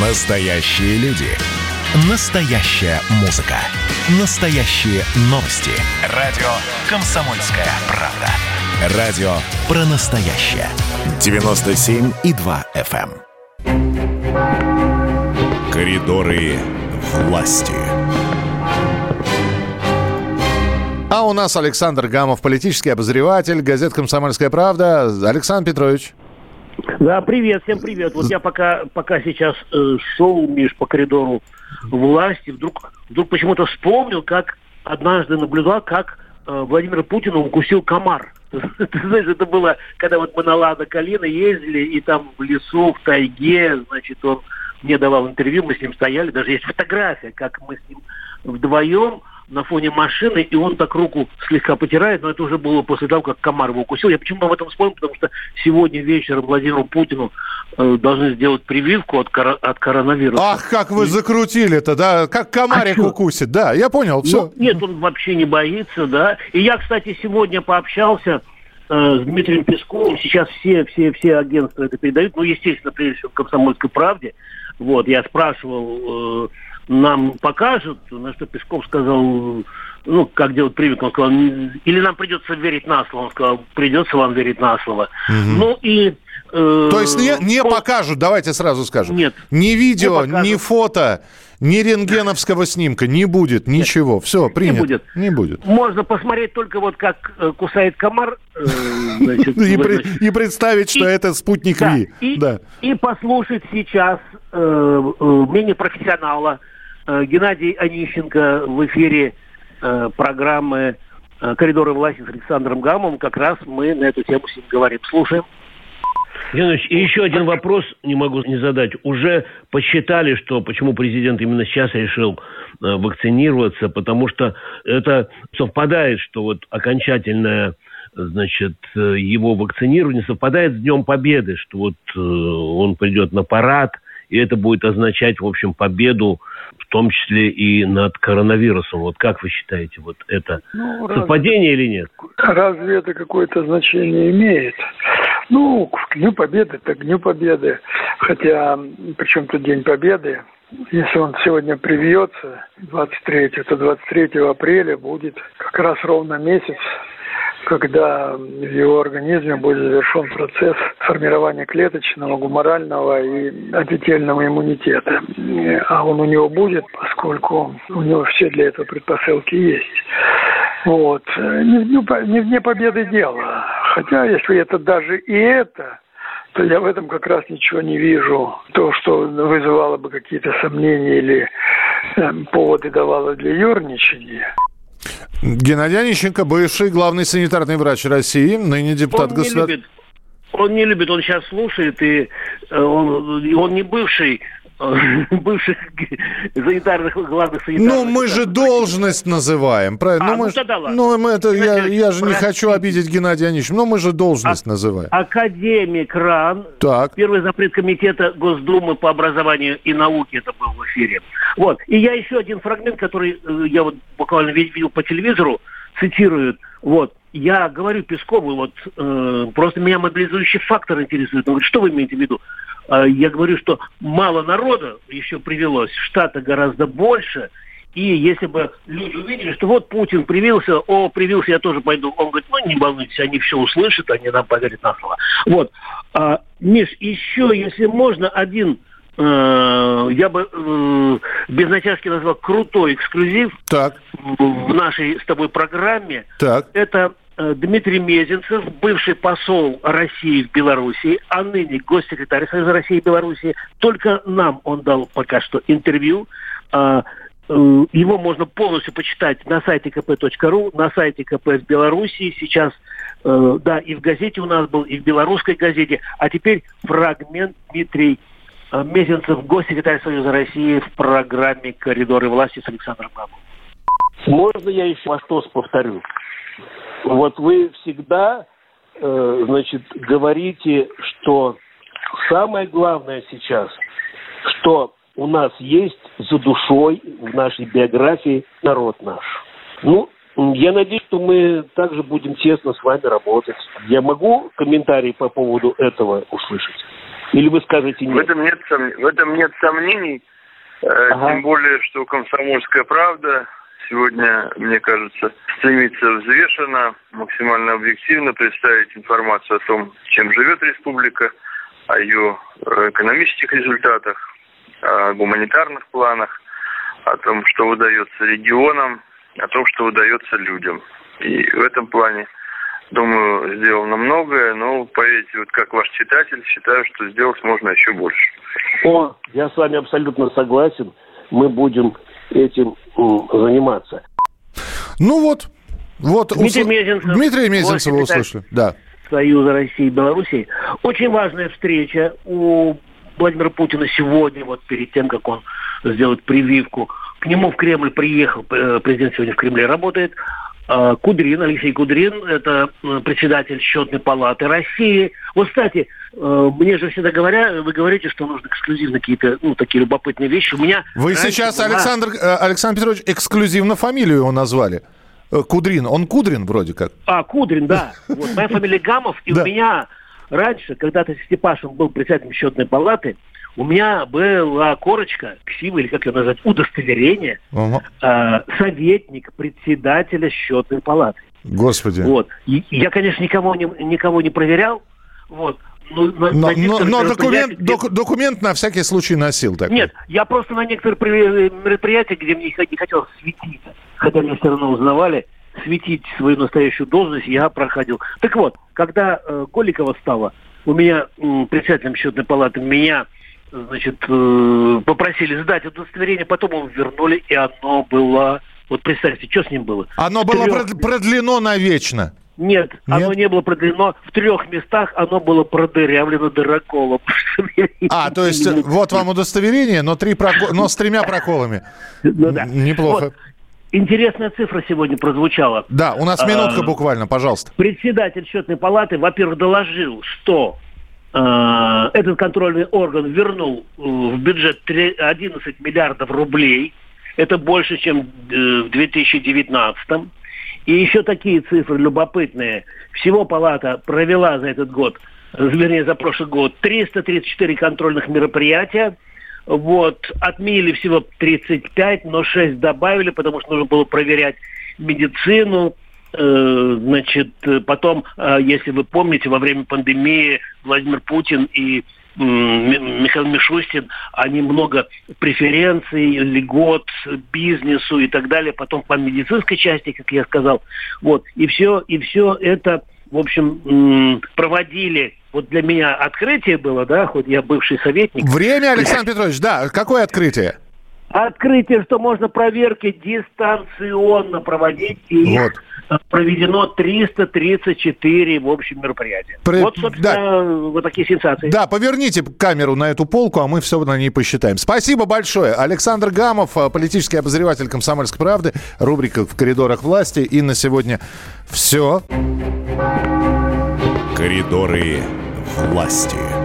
Настоящие люди. Настоящая музыка. Настоящие новости. Радио «Комсомольская правда». Радио про настоящее. 97,2 FM. Коридоры власти. А у нас Александр Гамов, политический обозреватель, газета «Комсомольская правда». Александр Петрович. Да, привет, всем привет. Вот я пока сейчас шел, Миш, по коридору власти, вдруг почему-то вспомнил, как однажды наблюдал, как Владимира Путина укусил комар. Ты знаешь, это было, когда вот мы на Лада Калина ездили, и там в лесу, в тайге, значит, он мне давал интервью, мы с ним стояли, даже есть фотография, как мы с ним вдвоем на фоне машины, и он так руку слегка потирает, но это уже было после того, как комар его укусил. Я почему об этом вспомнил? Потому что сегодня вечером Владимиру Путину должны сделать прививку от коронавируса. Ах, как вы закрутили-то, да? Как комарик укусит, да, я понял, все. Ну, нет, он вообще не боится, да. И я, кстати, сегодня пообщался с Дмитрием Песковым. Сейчас все агентства это передают, ну, естественно, прежде всего в «Комсомольской правде». Вот, я спрашивал... нам покажут, на что Песков сказал, ну, как делать прививку, он сказал, или нам придется верить на слово, он сказал, придется вам верить на слово. Угу. Ну и... То есть не покажут, давайте сразу скажем. Нет. Ни видео, ни фото, ни рентгеновского снимка, не будет, ничего. Нет. Все, принято. Не будет. Можно посмотреть только вот как кусает комар. И представить, что это спутник Ви. И послушать сейчас мнение профессионала. Геннадий Онищенко в эфире программы «Коридоры власти» с Александром Гамовым. Как раз мы на эту тему с ним говорим. Слушаем. Геннадий, и еще один вопрос не могу не задать. Уже посчитали, что почему президент именно сейчас решил вакцинироваться, потому что это совпадает, что вот окончательное, значит, его вакцинирование совпадает с Днем Победы, что вот он придет на парад, и это будет означать, в общем, победу, в том числе и над коронавирусом. Вот как вы считаете, вот это совпадение или нет? Разве это какое-то значение имеет? Ну, к Дню Победы, так к Дню Победы. Хотя, причем тут День Победы. Если он сегодня привьется, 23, то 23 апреля будет как раз ровно месяц, когда в его организме будет завершен процесс формирования клеточного, гуморального и эпителиального иммунитета. А он у него будет, поскольку у него все для этого предпосылки есть. Вот. Не в Дне Победы дело. Хотя, если это даже и это, то я в этом как раз ничего не вижу. То, что вызывало бы какие-то сомнения или поводы давало для ерничания. Геннадий Онищенко, бывший главный санитарный врач России, ныне депутат государственной... Он не любит, он сейчас слушает, и он не бывший... бывших санитарных, главных санитарных. Ну, мы же должность называем, правильно? Я же не хочу обидеть Геннадия Онищенко, но мы же должность называем. Академик РАН, так. Первый запрет комитета Госдумы по образованию и науке, это был в эфире. Вот. И я еще один фрагмент, который я вот буквально видел по телевизору, цитируют, вот. Я говорю Пескову, вот просто меня мобилизующий фактор интересует. Он говорит, что вы имеете в виду? Я говорю, что мало народа еще привелось, штата гораздо больше. И если бы люди увидели, что вот Путин привился, привился, я тоже пойду. Он говорит, не волнуйтесь, они все услышат, они нам поверят на слово. Вот. Миш, еще, если можно, один, я бы без натяжки назвал крутой эксклюзив в нашей с тобой программе. Так. Это... Дмитрий Мезенцев, бывший посол России в Белоруссии, а ныне госсекретарь Союза России и Белоруссии. Только нам он дал пока что интервью. Его можно полностью почитать на сайте КП.ру, на сайте КП в Белоруссии. Сейчас, да, и в газете у нас был, и в белорусской газете. А теперь фрагмент Дмитрий Мезенцев, госсекретарь Союза России в программе «Коридоры власти» с Александром Гамовым. Можно я еще вопрос повторю? Вот вы всегда, говорите, что самое главное сейчас, что у нас есть за душой в нашей биографии народ наш. Ну, я надеюсь, что мы также будем тесно с вами работать. Я могу комментарии по поводу этого услышать? Или вы скажете нет? В этом нет сомнений. Ага. Тем более, что «Комсомольская правда» сегодня, мне кажется, стремится взвешенно, максимально объективно представить информацию о том, чем живет республика, о ее экономических результатах, о гуманитарных планах, о том, что выдается регионам, о том, что выдается людям. И в этом плане, думаю, сделано многое, но, поверьте, вот как ваш читатель, считаю, что сделать можно еще больше. О, я с вами абсолютно согласен. Мы будем этим заниматься. Ну вот. Дмитрия Мезенцева услышали. Да. Союза России и Белоруссии. Очень важная встреча у Владимира Путина сегодня, вот перед тем, как он сделает прививку. К нему в Кремль приехал, президент сегодня в Кремле работает, Кудрин, Алексей Кудрин, это председатель Счетной палаты России. Вот, кстати, мне же всегда говорят, вы говорите, что нужно эксклюзивно какие-то, ну, такие любопытные вещи. У меня вы сейчас, была... Александр Петрович, эксклюзивно фамилию его назвали. Кудрин. Он Кудрин вроде как. А, Кудрин, да. Вот, моя фамилия Гамов, и у меня раньше, когда-то Степашин был председателем Счетной палаты, у меня была корочка, ксива, или как ее назвать, удостоверение, советник председателя Счетной палаты. Господи. Вот. И я, конечно, никого не проверял, вот. Но документ на всякий случай носил. Такой. Нет, я просто на некоторых мероприятиях, где мне не хотелось светиться, хотя меня все равно узнавали, светить свою настоящую должность, я проходил. Так вот, когда Голикова стала у меня председателем Счетной палаты, меня, значит, попросили сдать удостоверение, потом его вернули, и оно было... Вот представьте, что с ним было? Оно было продлено навечно. Нет, оно не было продлено. В 3 местах оно было продырявлено дыроколом. А, то есть вот вам удостоверение, но с 3 проколами. Неплохо. Интересная цифра сегодня прозвучала. Да, у нас минутка буквально, пожалуйста. Председатель Счетной палаты, во-первых, доложил, что этот контрольный орган вернул в бюджет 11 миллиардов рублей. Это больше, чем в 2019-м. И еще такие цифры любопытные. Всего палата провела за прошлый год, 334 контрольных мероприятия. Вот, отменили всего 35, но 6 добавили, потому что нужно было проверять медицину. Значит, потом, если вы помните, во время пандемии Владимир Путин и Михаил Мишустин, они много преференций, льгот бизнесу и так далее, потом по медицинской части, как я сказал. Вот. И все это, в общем, проводили. Вот для меня открытие было, да, хоть я бывший советник. Время, Александр Петрович, да, какое открытие? Открытие, что можно проверки дистанционно проводить, и вот. Проведено 334, в общем, мероприятия. Вот, собственно, вот такие сенсации. Да, поверните камеру на эту полку, а мы все на ней посчитаем. Спасибо большое. Александр Гамов, политический обозреватель «Комсомольской правды», рубрика «В коридорах власти». И на сегодня все. Коридоры власти.